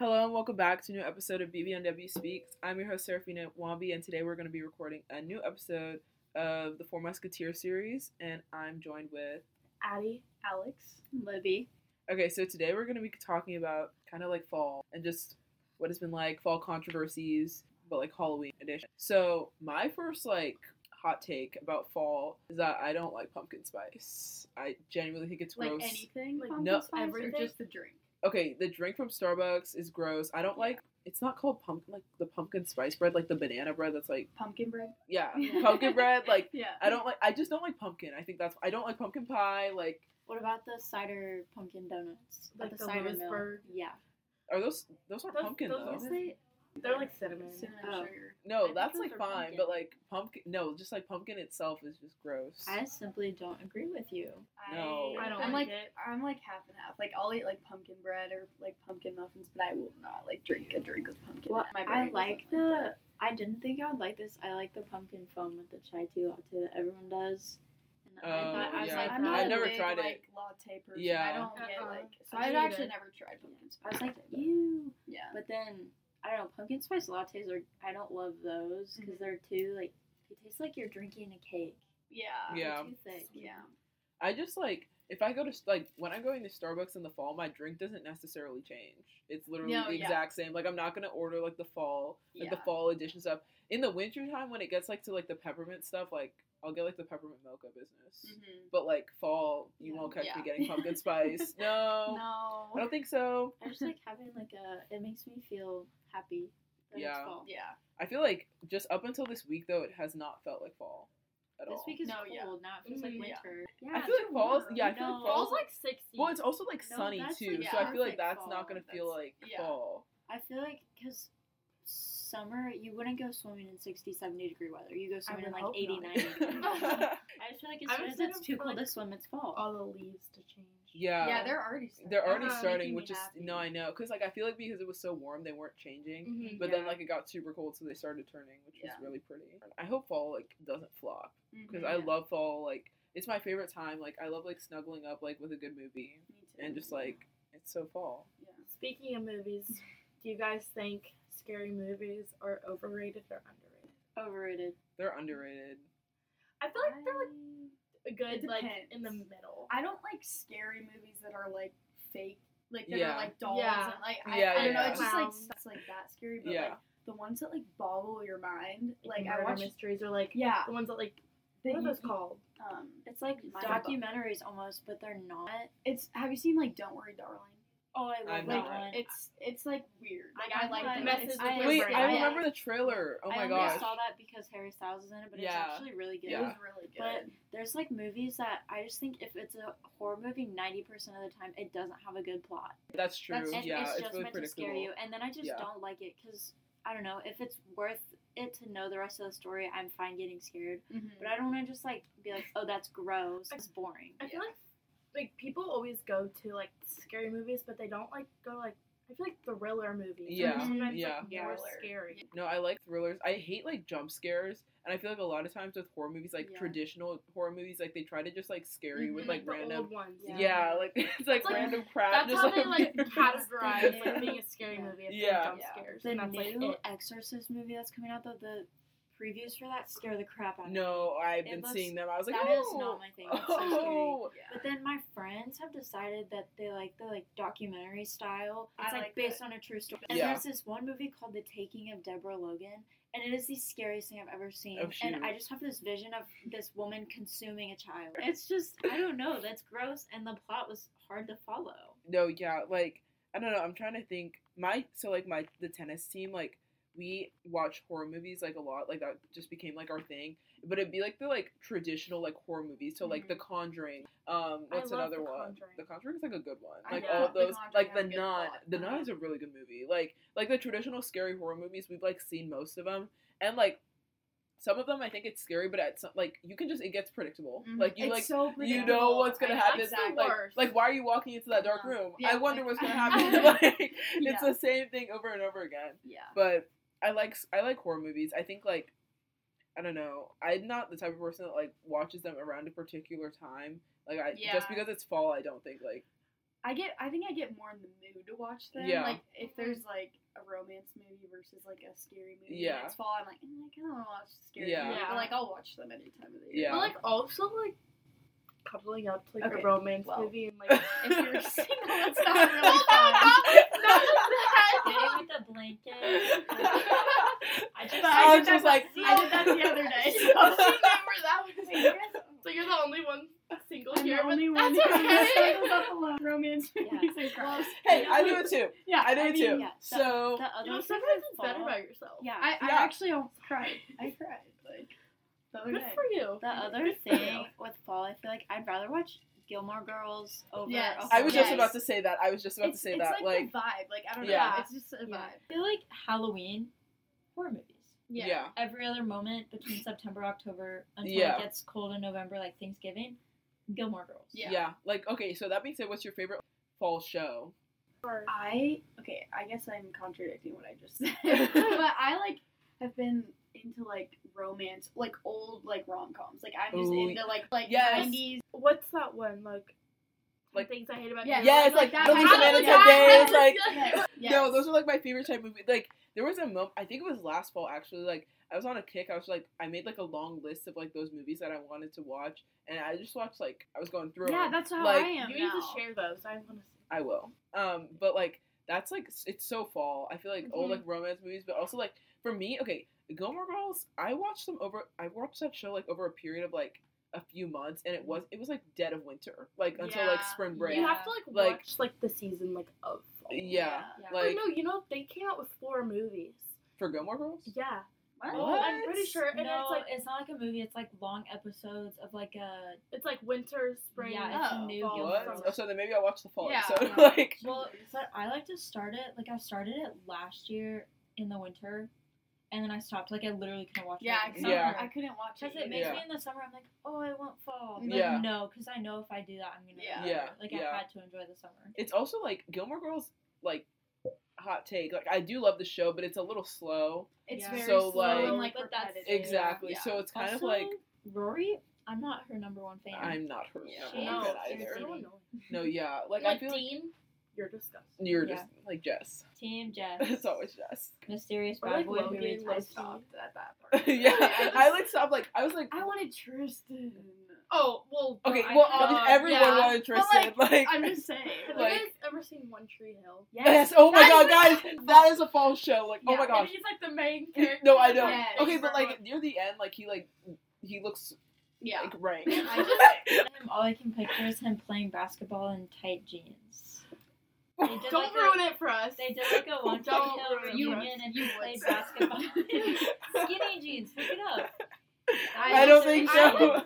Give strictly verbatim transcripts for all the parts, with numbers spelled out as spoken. Hello and welcome back to a new episode of B V N W Speaks. I'm your host, Saraphina Wambi, and today we're going to be recording a new episode of the Four Musketeers series, and I'm joined with... Addie, Alex, Libby. Okay, so today we're going to be talking about kind of like fall, and just what it's been like, fall controversies, but like Halloween edition. So my first like hot take about fall is that I don't like pumpkin spice. I genuinely think it's gross. Like anything? Like no, pumpkin spice everything? Or just the drink? Okay, the drink from Starbucks is gross. I don't like, it's not called pumpkin, like the pumpkin spice bread, like the banana bread that's like. Pumpkin bread? Yeah, pumpkin bread, like, yeah. I don't like, I just don't like pumpkin. I think that's, I don't like pumpkin pie, like. What about the cider pumpkin donuts? Like the, the cider Lewisburg? Mill? Yeah. Are those, those aren't those, pumpkin those though. Those they, they're like cinnamon. Cinnamon oh. sugar. No, I that's like fine, pumpkin. But like pumpkin, no, just like pumpkin itself is just gross. I simply don't agree with you. No. I, I don't I'm like, like it. I'm like half and half. Like I'll eat like pumpkin bread or like pumpkin muffins, but I will not like drink a drink with pumpkin. Well, my I like the, like I didn't think I would like this. I like the pumpkin foam with the chai tea latte that everyone does. Oh, I thought, I was yeah. like, I'm not I've a never big, tried like, it. Latte person. Yeah. I don't uh-uh. get like, so I've actually never tried pumpkin spice. I was like, ew. Yeah. But then, I don't know, pumpkin spice lattes are, I don't love those because mm-hmm. they're too, like, it tastes like you're drinking a cake. Yeah. Yeah. Too thick. Yeah. I just, like, if I go to, like, when I'm going to Starbucks in the fall, my drink doesn't necessarily change. It's literally no, the yeah. exact same. Like, I'm not going to order, like, the fall, like, yeah. the fall edition stuff. In the wintertime, when it gets, like, to, like, the peppermint stuff, like, I'll get, like, the peppermint mocha business. Mm-hmm. But, like, fall, you yeah. won't catch yeah. me getting pumpkin spice. No. No. I don't think so. I just like having, like, a, it makes me feel happy that yeah. it's fall. Yeah. I feel like just up until this week, though, it has not felt like fall at this all. This week is no, cold. Yeah. Now it feels mm-hmm. like winter. Yeah. yeah I feel like fall is, yeah, I feel no. like fall's, like, sixty. Well, it's also, like, no, sunny, too. Like, yeah, so I feel like that's fall. Not going to feel like yeah. fall. I feel like, because... summer, you wouldn't go swimming in sixty, seventy degree weather. You go swimming in like eighty, ninety degree weather. I just feel like as soon as it's too cold to swim, it's fall. All the leaves to change. Yeah. Yeah, they're already starting. They're already uh, starting, which is, happy. No, I know. Because, like, I feel like because it was so warm, they weren't changing. Mm-hmm, but yeah. then, like, it got super cold, so they started turning, which yeah. was really pretty. I hope fall, like, doesn't flop. Because mm-hmm, I yeah. love fall. Like, it's my favorite time. Like, I love, like, snuggling up, like, with a good movie. Me too. And just, like, it's so fall. Yeah. Speaking of movies, do you guys think... scary movies are overrated or underrated? Overrated. They're underrated. I feel like they're like good, like in the middle. I don't like scary movies that are like fake, like that yeah. are like dolls yeah. and like I, yeah, I, I yeah. don't know. It's just like it's like that scary, but yeah. like the ones that like boggle your mind, like, like I watch mysteries are like yeah the ones that like what are those called? Um, it's like documentaries book. Almost, but they're not. It's have you seen like Don't Worry Darling? Oh, I love that one. It's it's like weird. Like I like it messes with your brain. Wait, I remember the trailer. Oh my gosh. I saw that because Harry Styles is in it, but yeah. it's actually really good. Yeah. It was really good. But there's like movies that I just think if it's a horror movie, ninety percent of the time it doesn't have a good plot. That's true. That's, and yeah, it's, it's just really meant to scare you. And then I just yeah. don't like it because I don't know if it's worth it to know the rest of the story. I'm fine getting scared, mm-hmm. but I don't want to just like be like, oh, that's gross. It's boring. I feel like. Like, people always go to, like, scary movies, but they don't, like, go to, like, I feel like thriller movies. Yeah, sometimes, yeah. Like, more scary. No, I like thrillers. I hate, like, jump scares, and I feel like a lot of times with horror movies, like, yeah. traditional horror movies, like, they try to just, like, scare you mm-hmm. with, like, the random... old ones. Yeah, yeah like, it's, like, it's random like, crap. That's just, how they, like, categorize, like, being a scary movie. It's, yeah. Like, jump yeah. scares. The and that's, new like, Exorcist movie that's coming out, though, the... previews for that scare the crap out of me. No, I've been looks, seeing them. I was like, that oh. is not my thing. It's oh. so scary. Yeah. But then my friends have decided that they like the like documentary style. It's I like, like based on a true story. And yeah. there's this one movie called The Taking of Deborah Logan, and it is the scariest thing I've ever seen. Oh, and I just have this vision of this woman consuming a child. It's just, I don't know, that's gross, and the plot was hard to follow. No, yeah, like, I don't know, I'm trying to think. My, so like my, the tennis team, like, we watch horror movies, like, a lot. Like, that just became, like, our thing. But it'd be, like, the, like, traditional, like, horror movies. So, like, mm-hmm. The Conjuring. Um, what's I love another the one? Conjuring. The Conjuring is, like, a good one. Like, all of those. The like, The Nun. The Nun is a really good movie. Like, like, the traditional scary horror movies, we've, like, seen most of them. And, like, some of them, I think it's scary, but at some, like, you can just, it gets predictable. Mm-hmm. Like, you, it's like, so you know what's going to happen. Exactly. Like, like, why are you walking into that dark room? Yeah, I wonder like, what's going to happen. Like, yeah. It's the same thing over and over again. Yeah. But... I like I like horror movies. I think, like, I don't know. I'm not the type of person that, like, watches them around a particular time. Like, I yeah. just because it's fall, I don't think, like... I get. I think I get more in the mood to watch them. Yeah. Like, if there's, like, a romance movie versus, like, a scary movie. Yeah. Next fall, I'm like, mm, I kind of want to watch a scary yeah. movie. Yeah. But, like, I'll watch them any time of the year. Yeah. But, like, also, like, coupling up to, like, okay. a romance well. movie and, like, if you're single, it's not really fun. Not that. Maybe with a blanket. I just, I I just, just like, I did that the other day. So. I remember that one. Like, so you're the only one single I'm here. The only one that's okay. Buffalo romance movies yeah. and girls. Hey, I do it too. Yeah, I do I it mean, too. Yeah, so, so the other you know, sometimes it's better by yourself. Yeah, I, I yeah. actually almost cried. I cried. Like, the other good day. For you. The other thing with fall, I feel like I'd rather watch Gilmore Girls over. Yes. I was just yes. about to say that. I was just about it's, to say it's that. It's like, like the vibe. Like, I don't yeah. know. It's just a vibe. Yeah. I feel like Halloween horror movies. Yeah. yeah. Every other moment between September, October, until yeah. it gets cold in November, like Thanksgiving, Gilmore Girls. Yeah. yeah. Like, okay, so that being said, what's your favorite fall show? I, okay, I guess I'm contradicting what I just said. But I, like, have been into, like, romance, like, old, like, rom-coms. Like, I'm just Ooh. into, like, like yes. nineties. What's that one, like... Like things I hate about yeah, yeah, it's like, like Movies and Entertainment. Like, yes, yes. no, those are like my favorite type of movie. Like, there was a moment, I think it was last fall actually. Like, I was on a kick. I was like, I made like a long list of like those movies that I wanted to watch, and I just watched like I was going through. Yeah, them. That's how like, I am. You now. Need to share those. I want to. I will. Um, but like that's like it's so fall. I feel like mm-hmm. old like romance movies, but also like for me, okay, Gilmore Girls. I watched them over. I watched that show like over a period of like. a few months, and it was it was like dead of winter, like until yeah. like spring break. You have to like, like watch like the season like of fall. Yeah, yeah. Like oh, no, you know they came out with four movies for Gilmore Girls. Yeah, what? What? I'm pretty sure. And no, it's like it's not like a movie. It's like long episodes of like a. It's like winter, spring. Yeah, it's oh, new Gilmore Girls. Oh, so then maybe I'll watch the fall yeah. episode. Like, well, so I like to start it. Like I started it last year in the winter. And then I stopped. Like, I literally couldn't watch yeah, it. Yeah, I couldn't watch it. Because it makes yeah. me in the summer, I'm like, oh, I want fall. Like, yeah. no, because I know if I do that, I'm going to yeah. yeah. Like, yeah. I had to enjoy the summer. It's also, like, Gilmore Girls, like, hot take. Like, I do love the show, but it's a little slow. It's yeah. very so, slow. Like, and, like, but that's exactly. Yeah. So, it's kind also, of like... Rory, I'm not her number one fan. I'm not her yeah. number no, one fan either. No, no. no, yeah. Like, like I feel Dean? Like... You're disgusting. You're yeah. just like Jess. Team Jess. It's always Jess. Mysterious bad boy. I stopped at that part. yeah, I, just, I like stopped. Like I was like, I wanted Tristan. Oh well. Okay, well, well obviously everyone yeah. wanted Tristan. But, like, like I'm just saying. Have like, you guys ever seen One Tree Hill? Yes. yes. Oh my God, guys, that is a fall show. Like yeah. oh my gosh. And he's like the main character. No, I know. Yeah, okay, but like near the end, like he like he looks. Yeah. Like right. I just all I can picture is him playing basketball in tight jeans. They did Don't like ruin a, it for us. They did like a One Tree Hill reunion and you played basketball in skinny jeans. Pick it up. I, I don't think so. I like,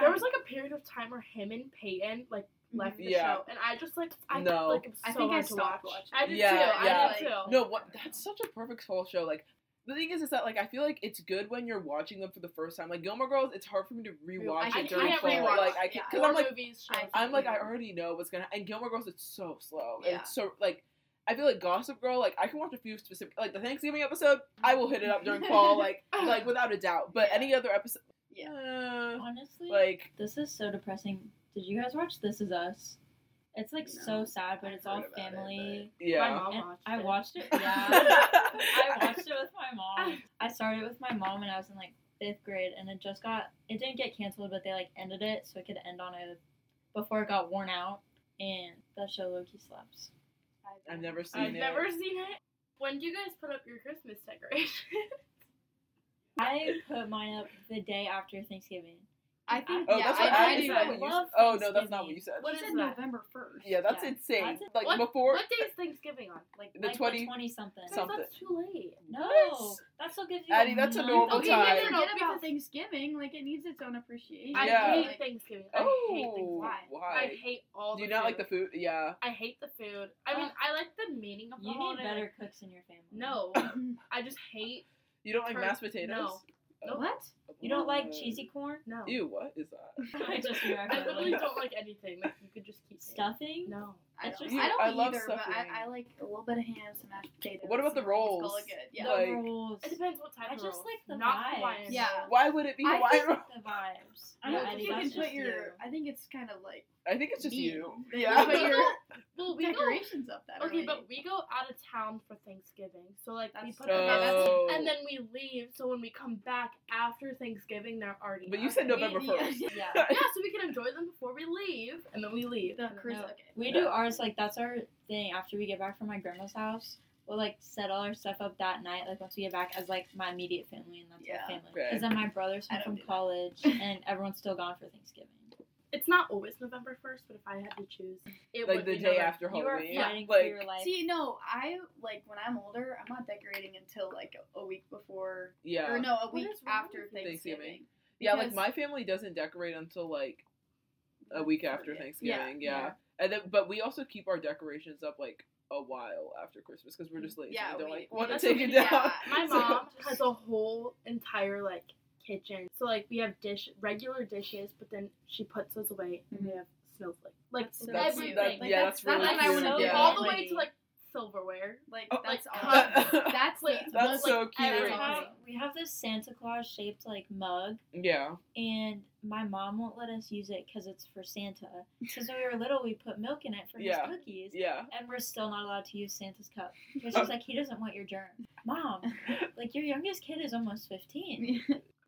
there was like a period of time where him and Peyton like left the yeah. show, and I just like I no. like it was so I think hard I to watch. watch. I did yeah, too. Yeah. I did too. No, what? That's such a perfect fall show. Like the thing is, is that like I feel like it's good when you're watching them for the first time. Like Gilmore Girls, it's hard for me to rewatch I, it during fall. Like I can't because yeah. I'm like movies, I'm like I already know what's gonna. And Gilmore Girls, it's so slow. Yeah. And it's so like I feel like Gossip Girl. Like I can watch a few specific like the Thanksgiving episode. I will hit it up during fall. Like like without a doubt. But yeah. any other episode. Yeah. Uh, Honestly, like this is so depressing. Did you guys watch This Is Us? It's, like, no, so sad, but it's all family. It, yeah. My mom watched I it. watched it, yeah. I watched it with my mom. I started with my mom when I was in, like, fifth grade, and it just got, it didn't get canceled, but they, like, ended it so it could end on it before it got worn out, and that show Loki slaps. I've never seen I've it. I've never seen it. When do you guys put up your Christmas decorations? I put mine up the day after Thanksgiving. I think. Oh, yeah, that's what I, I, do. I love Oh no, that's not what you said. What you said November first. Yeah, that's yeah. insane. That's like what, before. What day is Thanksgiving on? Like the like twenty something. something. That's too late. No, yes. that still gives you. Addie, that's month. a normal okay, time. Okay, forget about Thanksgiving. Like it needs its own appreciation. I yeah. hate Thanksgiving. I oh, hate Thanksgiving. Why? why? I hate all. The Do you not food. like the food? Yeah. I hate the food. I mean, I like the meaning of. You the need better cooks in your family. No, I just hate. You don't like mashed potatoes. No. What? You don't like cheesy corn? No. Ew, what is that? I just I literally don't like anything. Like you could just keep stuffing. It. No. I don't, I don't I love either, stuffing. But I, I like a little bit of ham, some mashed potatoes. What about the rolls? Yeah. The like, rolls. It depends what type of rolls. I just like the Not vibes. Hawaiian. Yeah. Why would it be Hawaiian? I like the vibes. I don't yeah, think you can put your. You. I think it's kind of like. I think it's just meat. you. Yeah. But your well, we decorations go, up that. Okay, early. But we go out of town for Thanksgiving, so like that's we put so... them in, and then we leave. So when we come back after Thanksgiving, they're already. But out. You said November first. Yeah. Yeah. Yeah, so we can enjoy them before we leave, and then we leave. The no, we do ours like that's our thing. After we get back from my grandma's house, we'll like set all our stuff up that night. Like once we get back, as like my immediate family and that's yeah, my family. Because okay. then my brother's home from college, and everyone's still gone for Thanksgiving. It's not always November first, but if I had to choose, it like would be the day November. After Halloween. You are fighting like, for your life. See, no, I, like, when I'm older, I'm not decorating until, like, a, a week before, yeah. or no, a week after Thanksgiving. Thanksgiving. Yeah, like, my family doesn't decorate until, like, a week after Thanksgiving, yeah. yeah. yeah. And then, but we also keep our decorations up, like, a while after Christmas, because we're just lazy. Yeah, we don't, like, want to take it down. Yeah. My so. mom has a whole entire, like, kitchen. So like we have dish regular dishes, but then she puts those away and mm-hmm. we have snowflakes. Like that's, everything. That, like, yeah, that's, that's really that's cute. I yeah. all the way to like silverware. Like oh, that's like, awesome. That's like that's so like, cute. Have, we have this Santa Claus shaped like mug. Yeah. And my mom won't let us use it because it's for Santa. Because when we were little, we put milk in it for yeah. his cookies. Yeah. And we're still not allowed to use Santa's cup. Because she's like, he doesn't want your germ. Mom, like your youngest kid is almost fifteen.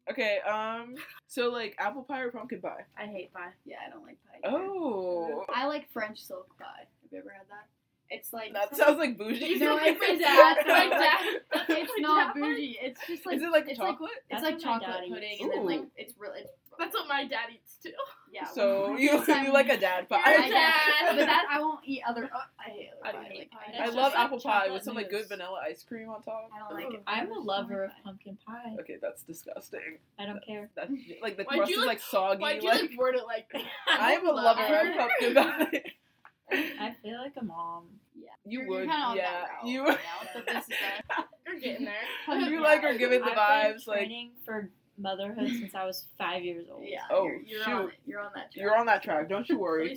Okay, um, so, like, apple pie or pumpkin pie? I hate pie. Yeah, I don't like pie either. Oh. I like French silk pie. Have you ever had that? It's like... That it's sounds like, like bougie. No, it's my dad. My dad. It's not bougie. It's just like... Is it like it's chocolate? Like, it's like chocolate pudding, and then, like, it's really... It's, that's what my dad eats, too. Yeah. So, you you like a dad pie. Yeah, I dad. But that, I won't eat other... Oh, I hate other I pie. Hate pie. I love apple pie with some, like, good vanilla ice cream on top. I don't like it. I'm a lover of pumpkin pie. Okay, that's disgusting. I don't care. That, that, like, the why'd crust you, is, like, soggy. Why'd you, like, like word it like that? I'm a lover of pumpkin pie. I feel like a mom. Yeah. You you're, would, you're kind of yeah. Route, you would. You're getting there. You, like, are giving the vibes, like... for... motherhood since I was five years old. Yeah. Oh, you're, you're shoot. On, you're on that track. You're on that track. Don't you worry.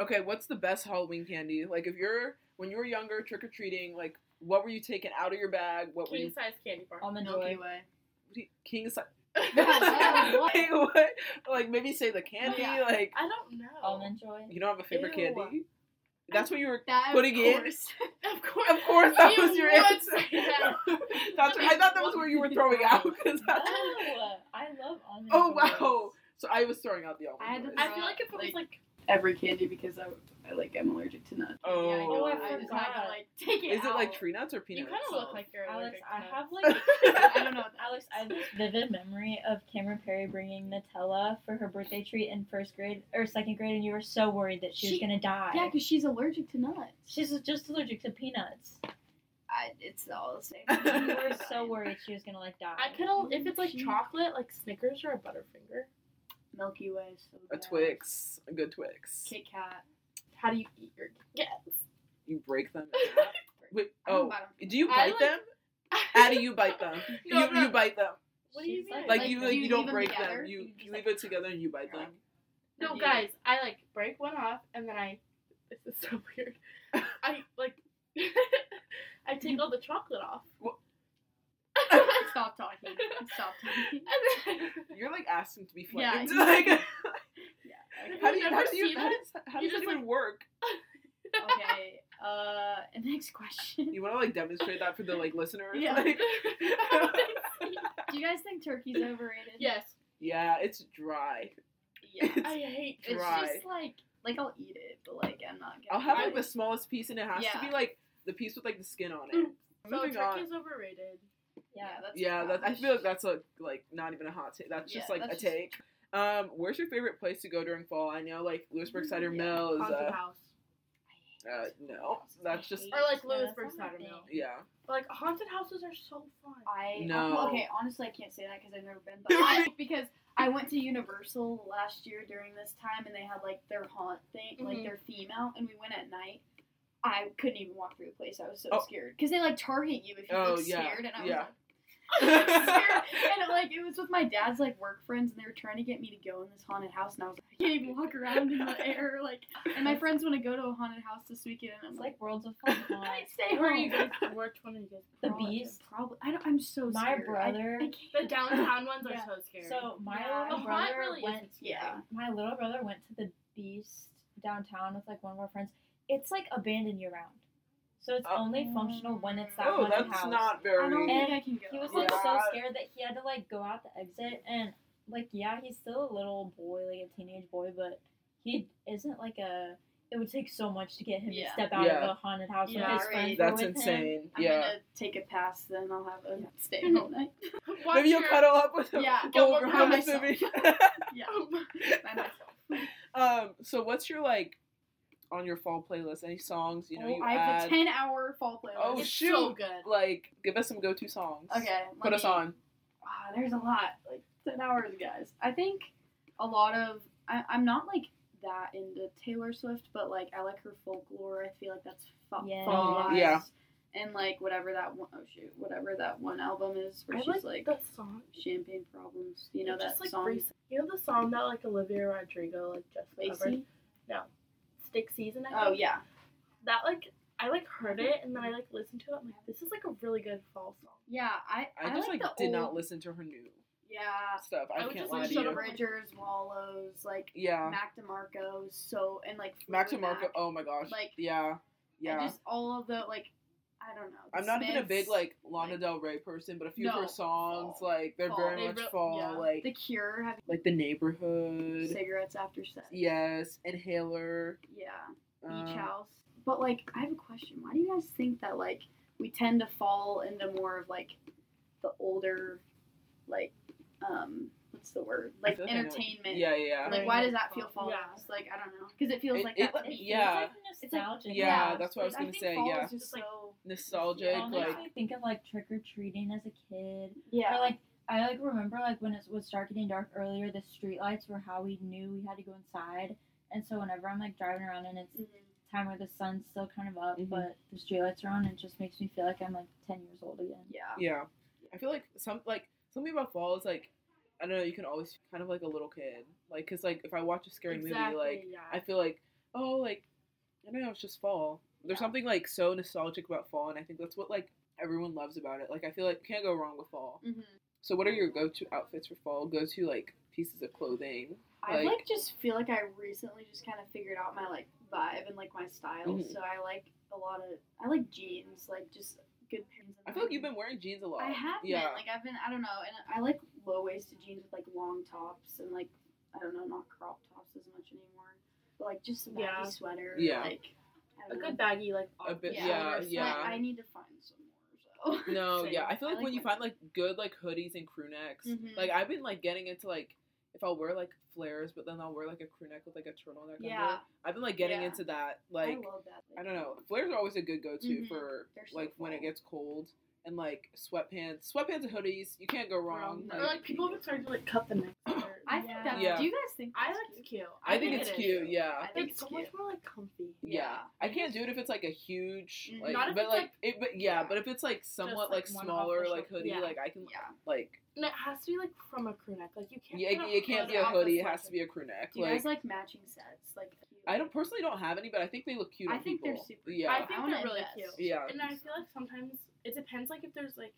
Okay, what's the best Halloween candy? Like, if you're, when you were younger, trick-or-treating, like, what were you taking out of your bag? What King were you... King-size candy bar. Almond Milky Way. King-size... what? Like, maybe say the candy, oh, yeah. like... I don't know. Almond Joy. You don't have a favorite Ew. Candy? That's what you were that, putting of in? Of course. Of course, that you was your answer. That's what, I thought that was where you were throwing out. That's no, I love almond Oh, wow. Ones. So I was throwing out the almond I, had to throw I feel out, like if it was like, like every candy because I, I like, I'm allergic to nuts. Oh. Yeah, I, know, I, I forgot. Forgot. Like, take it Is out. It like tree nuts or peanuts? You kind of look like you're allergic Alex, to nuts. I have like, I don't know, Alex, I have this vivid memory of Cameron Perry bringing Nutella for her birthday treat in first grade, or second grade, and you were so worried that she, she was going to die. Yeah, because she's allergic to nuts. She's just allergic to peanuts. I, it's all the same. You were so worried she was going to, like, die. I could, if it's, like, chocolate, like Snickers or a Butterfinger. Milky Way. So a Twix. A good Twix. Kit Kat. How do you eat your Kit Kats? You break them. Wait, oh, do you bite like, them? Addie, you bite them. No, you, no. you bite them. What do you mean? Like, like you, like, do you, you don't break together? Them. You, you, you leave like, it together and you bite them. No, you guys, I, like, break one off and then I, this is so weird, I, like, I take all the chocolate off. What? Stop talking. Stop talking. You're like asking to be flanked. Yeah, like, yeah. How do you? How do you? How does, how does that even like... work? Okay. Uh, next question. You want to like demonstrate that for the like listeners? Yeah. Like... Do you guys think turkey's overrated? Yes. Yeah, it's dry. Yeah, it's I hate dry. It's just like like I'll eat it, but like I'm not. Gonna I'll have like it. The smallest piece, and it has yeah. to be like the piece with like the skin on it. Mm. So turkey's overrated. Yeah, that's yeah. That, I feel like that's a, like not even a hot take. That's yeah, just like that's a take. Just... Um, where's your favorite place to go during fall? I know like Lewisburg Cider yeah. Mill is Haunted uh, House. Uh, no, that's just or like Lewisburg yeah, Cider Mill. Yeah. But, like haunted houses are so fun. I no. Um, okay, honestly, I can't say that because I've never been. But I, because I went to Universal last year during this time, and they had like their haunt thing, mm-hmm. like their theme out, and we went at night. I couldn't even walk through the place. I was so oh. scared because they like target you if you oh, look yeah. scared, and I was yeah. like. And like it was with my dad's like work friends, and they were trying to get me to go in this haunted house, and I was like, I can't even walk around in the air. Like, and my friends want to go to a haunted house this weekend, and I'm it's like, like Worlds of Fun. I stay home. Where you guys? Which one are you guys? The probably, Beast. Probably. I don't. I'm so my scared. My brother. I, I the downtown ones yeah. are so scary. So my yeah. little oh, brother really went. Yeah. My little brother went to the Beast downtown with like one of our friends. It's like abandoned year round. So it's oh. only functional when it's that oh, haunted house. Oh, that's not very... I don't think I can go. He was, like, yeah. so scared that he had to, like, go out the exit. And, like, yeah, he's still a little boy, like a teenage boy, but he isn't, like, a... It would take so much to get him yeah. to step out yeah. of a haunted house yeah, with his friends. Right. That's insane. Him. I'm yeah. going to take a pass, then I'll have a stay all night. Maybe you'll your... cuddle up with him. Yeah, Gilmore Girls movie. Yeah, by myself. Um, so what's your, like... on your fall playlist, any songs you know oh, you I have add. A ten-hour fall playlist. Oh it's shoot! So good. Like, give us some go-to songs. Okay, put me, us on. Wow, there's a lot. Like ten hours, guys. I think a lot of I, I'm not like that into Taylor Swift, but like I like her Folklore. I feel like that's fun. Yes. Fun yeah. And like whatever that one oh shoot whatever that one album is where I she's like, like that song Champagne Problems. You know yeah, that just, like, song. Recent. You know the song that like Olivia Rodrigo like just covered. No. Stick season, I think. Oh, yeah. That, like, I, like, heard it, and then I, like, listened to it, I'm like, this is, like, a really good fall song. Yeah, I I, I just, like, like did old... not listen to her new yeah. stuff. I, I can't lie to you. Phoebe Bridgers, Wallows, like, yeah. Mac DeMarco, so, and, like, Mac DeMarco, Mac. Oh, my gosh. Like, yeah, yeah. And just all of the, like, I don't know. I'm not Smiths, even a big, like, Lana like, Del Rey person, but a few no, of her songs, fall. Like, they're fall. very they much re- fall. Yeah. Like, The Cure. Have like, The Neighborhood. Cigarettes After Sex. Yes. Inhaler. Yeah. Um, Beach House. But, like, I have a question. Why do you guys think that, like, we tend to fall into more of, like, the older, like, um... what's the word? Like, entertainment. Yeah, yeah. Like, why does that feel fall? Yeah. Like, I don't know. Because it feels it, like that. It, it, yeah. It's like nostalgic. Yeah, yeah, that's what I was going to say. Yeah. It's just like nostalgic. It like, makes me think of, like, trick-or-treating as a kid. Yeah. Or, like, I, like, remember, like, when it would start getting dark earlier, the streetlights were how we knew we had to go inside. And so whenever I'm, like, driving around and it's mm-hmm. time where the sun's still kind of up, mm-hmm. but the streetlights are on, it just makes me feel like I'm, like, ten years old again. Yeah. Yeah. I feel like some, like, something about fall is, like, I don't know, you can always feel kind of like a little kid. Like, because, like, if I watch a scary exactly, movie, like, yeah. I feel like, oh, like, I don't know, it's just fall. There's yeah. something, like, so nostalgic about fall, and I think that's what, like, everyone loves about it. Like, I feel like you can't go wrong with fall. Mm-hmm. So what are your go-to outfits for fall? Go-to, like, pieces of clothing? I, like, like just feel like I recently just kind of figured out my, like, vibe and, like, my style. Mm-hmm. So I like a lot of, I like jeans, like, just... good pairs. I feel like you've been wearing jeans a lot. I have been. Yeah. Like, I've been, I don't know, and I like low-waisted jeans with, like, long tops and, like, I don't know, not crop tops as much anymore. But, like, just a baggy yeah. sweater. Yeah. Like, I don't a know. Good baggy, like, a bit, yeah, yeah. yeah. Like, I need to find some more, so. No, so, yeah. I feel like, I like when you find, like, good, like, hoodies and crew necks, mm-hmm. like, I've been, like, getting into, like, if I'll wear, like, flares, but then I'll wear, like, a crew neck with, like, a turtleneck yeah. under. I've been, like, getting yeah. into that. Like, I love that. Like, I don't know. Flares are always a good go-to mm-hmm. for, so like, cool. when it gets cold. And, like, sweatpants. Sweatpants and hoodies. You can't go wrong. Or, like, like people have started to, like, cut the neck. I think yeah. that's yeah. Do you guys think that's I like cute? I, I think, think it's cute, is. yeah. I think like, it's so cute. Much more, like, comfy. Yeah. yeah. I can't do it if it's, like, a huge, like, Not but, like, like it, but, yeah, yeah, but if it's, like, somewhat, just, like, smaller, like, hoodie, yeah. like, I can, yeah. like... And it has to be, like, from a crew neck. Like, you can't... Yeah, it, it can't be a hoodie. It has to be a crew neck. Do you guys like matching sets? Like, I don't personally don't have any, but I think they look cute on people. I think they're super cute. Yeah. I think they're really cute. Yeah. And I feel like sometimes it depends, like, if there's, like...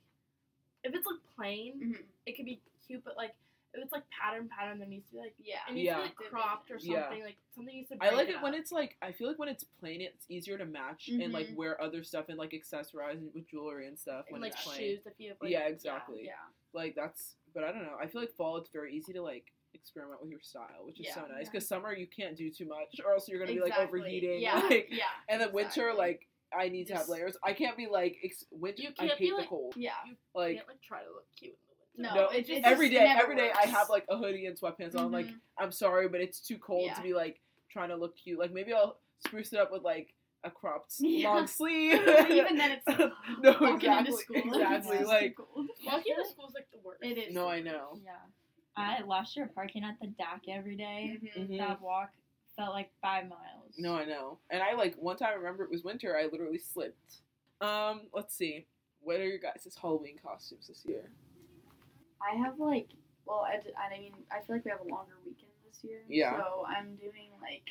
If it's, like, plain, it could be cute, but, like... If it's, like, pattern, pattern, there needs to be, like, yeah. it needs yeah. to be, like, cropped or something. Yeah. Like, something needs to break I like it, it when it's, like, I feel like when it's plain, it's easier to match mm-hmm. and, like, wear other stuff and, like, accessorize with jewelry and stuff and when like, it's plain. Shoes if you have, like, yeah, exactly. Yeah, yeah. Like, that's, but I don't know. I feel like fall, it's very easy to, like, experiment with your style, which is yeah, so nice. Because yeah. summer, you can't do too much or else you're going to exactly. be, like, overheating. Yeah, like, yeah. And then exactly. winter, like, I need just, to have layers. I can't be, like, ex- winter, I hate be, like, the cold. Yeah. Like, you can't, like, try to look cute. No, no, it just every day, every day works. I have like a hoodie and sweatpants on. Mm-hmm. Like, I'm sorry, but it's too cold yeah. to be like trying to look cute. Like, maybe I'll spruce it up with like a cropped yeah. long sleeve. But even then, it's like, no, walking exactly, into school, exactly. It's like walking to school is like the worst. It is. No, I know. Yeah, I last year parking at the D A C every day. Mm-hmm. That walk felt like five miles. No, I know. And I like one time I remember it was winter. I literally slipped. Um, let's see. What are your guys' Halloween costumes this year? I have, like, well, I, I mean, I feel like we have a longer weekend this year. Yeah. So I'm doing, like,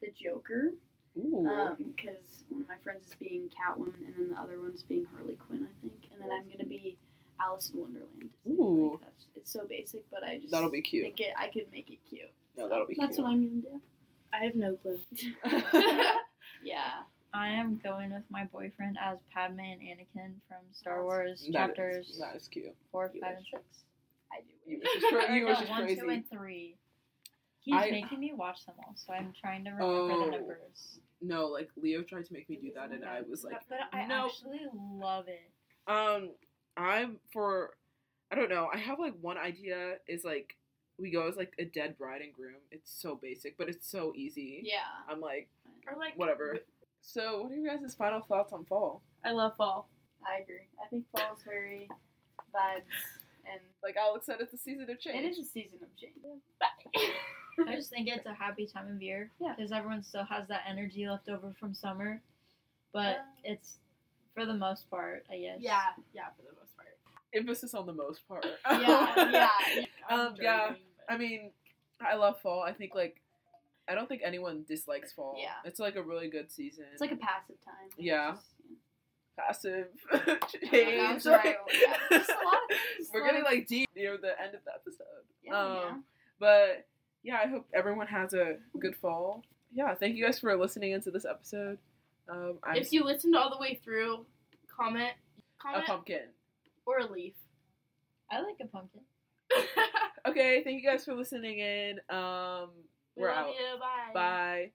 the Joker. Ooh. Because um, one of my friends is being Catwoman, and then the other one's being Harley Quinn, I think. And then I'm going to be Alice in Wonderland. Ooh. Like, that's, it's so basic, but I just... That'll be cute. Think it, I could make it cute. No, so that'll be that's cute. That's what I'm going to do. I have no clue. Yeah. I am going with my boyfriend as Padme and Anakin from Star Wars that chapters is, that is cute. four, you five, wish. and six. I do. You wish cra- you no, wish one, crazy. two, and three. He's I, making me watch them all, so I'm trying to remember oh, the numbers. No, like, Leo tried to make me do that, and I was like, but I no. actually love it. Um, I'm for, I don't know, I have, like, one idea is, like, we go as, like, a dead bride and groom. It's so basic, but it's so easy. Yeah. I'm like, or like whatever. So, what are you guys' final thoughts on fall? I love fall. I agree. I think fall is very vibes and... Like Alex said, it's a season of change. It is a season of change. Bye. I just think it's a happy time of year. Yeah. Because everyone still has that energy left over from summer. But yeah. It's for the most part, I guess. Yeah. Yeah, for the most part. Emphasis on the most part. yeah, yeah. yeah. Um, yeah, but... I mean, I love fall. I think, like, I don't think anyone dislikes fall. Yeah. It's, like, a really good season. It's, like, a passive time. Yeah. Just, yeah. Passive. Change. Oh, that's right. Yeah. Just a lot of things. We're like... getting, like, deep near the end of the episode. Yeah, um, yeah. But, yeah, I hope everyone has a good fall. Yeah, thank you guys for listening into this episode. Um, I'm... If you listened all the way through, comment. comment. A pumpkin. Or a leaf. I like a pumpkin. Okay, thank you guys for listening in. Um, we we're out. You. Bye. Bye.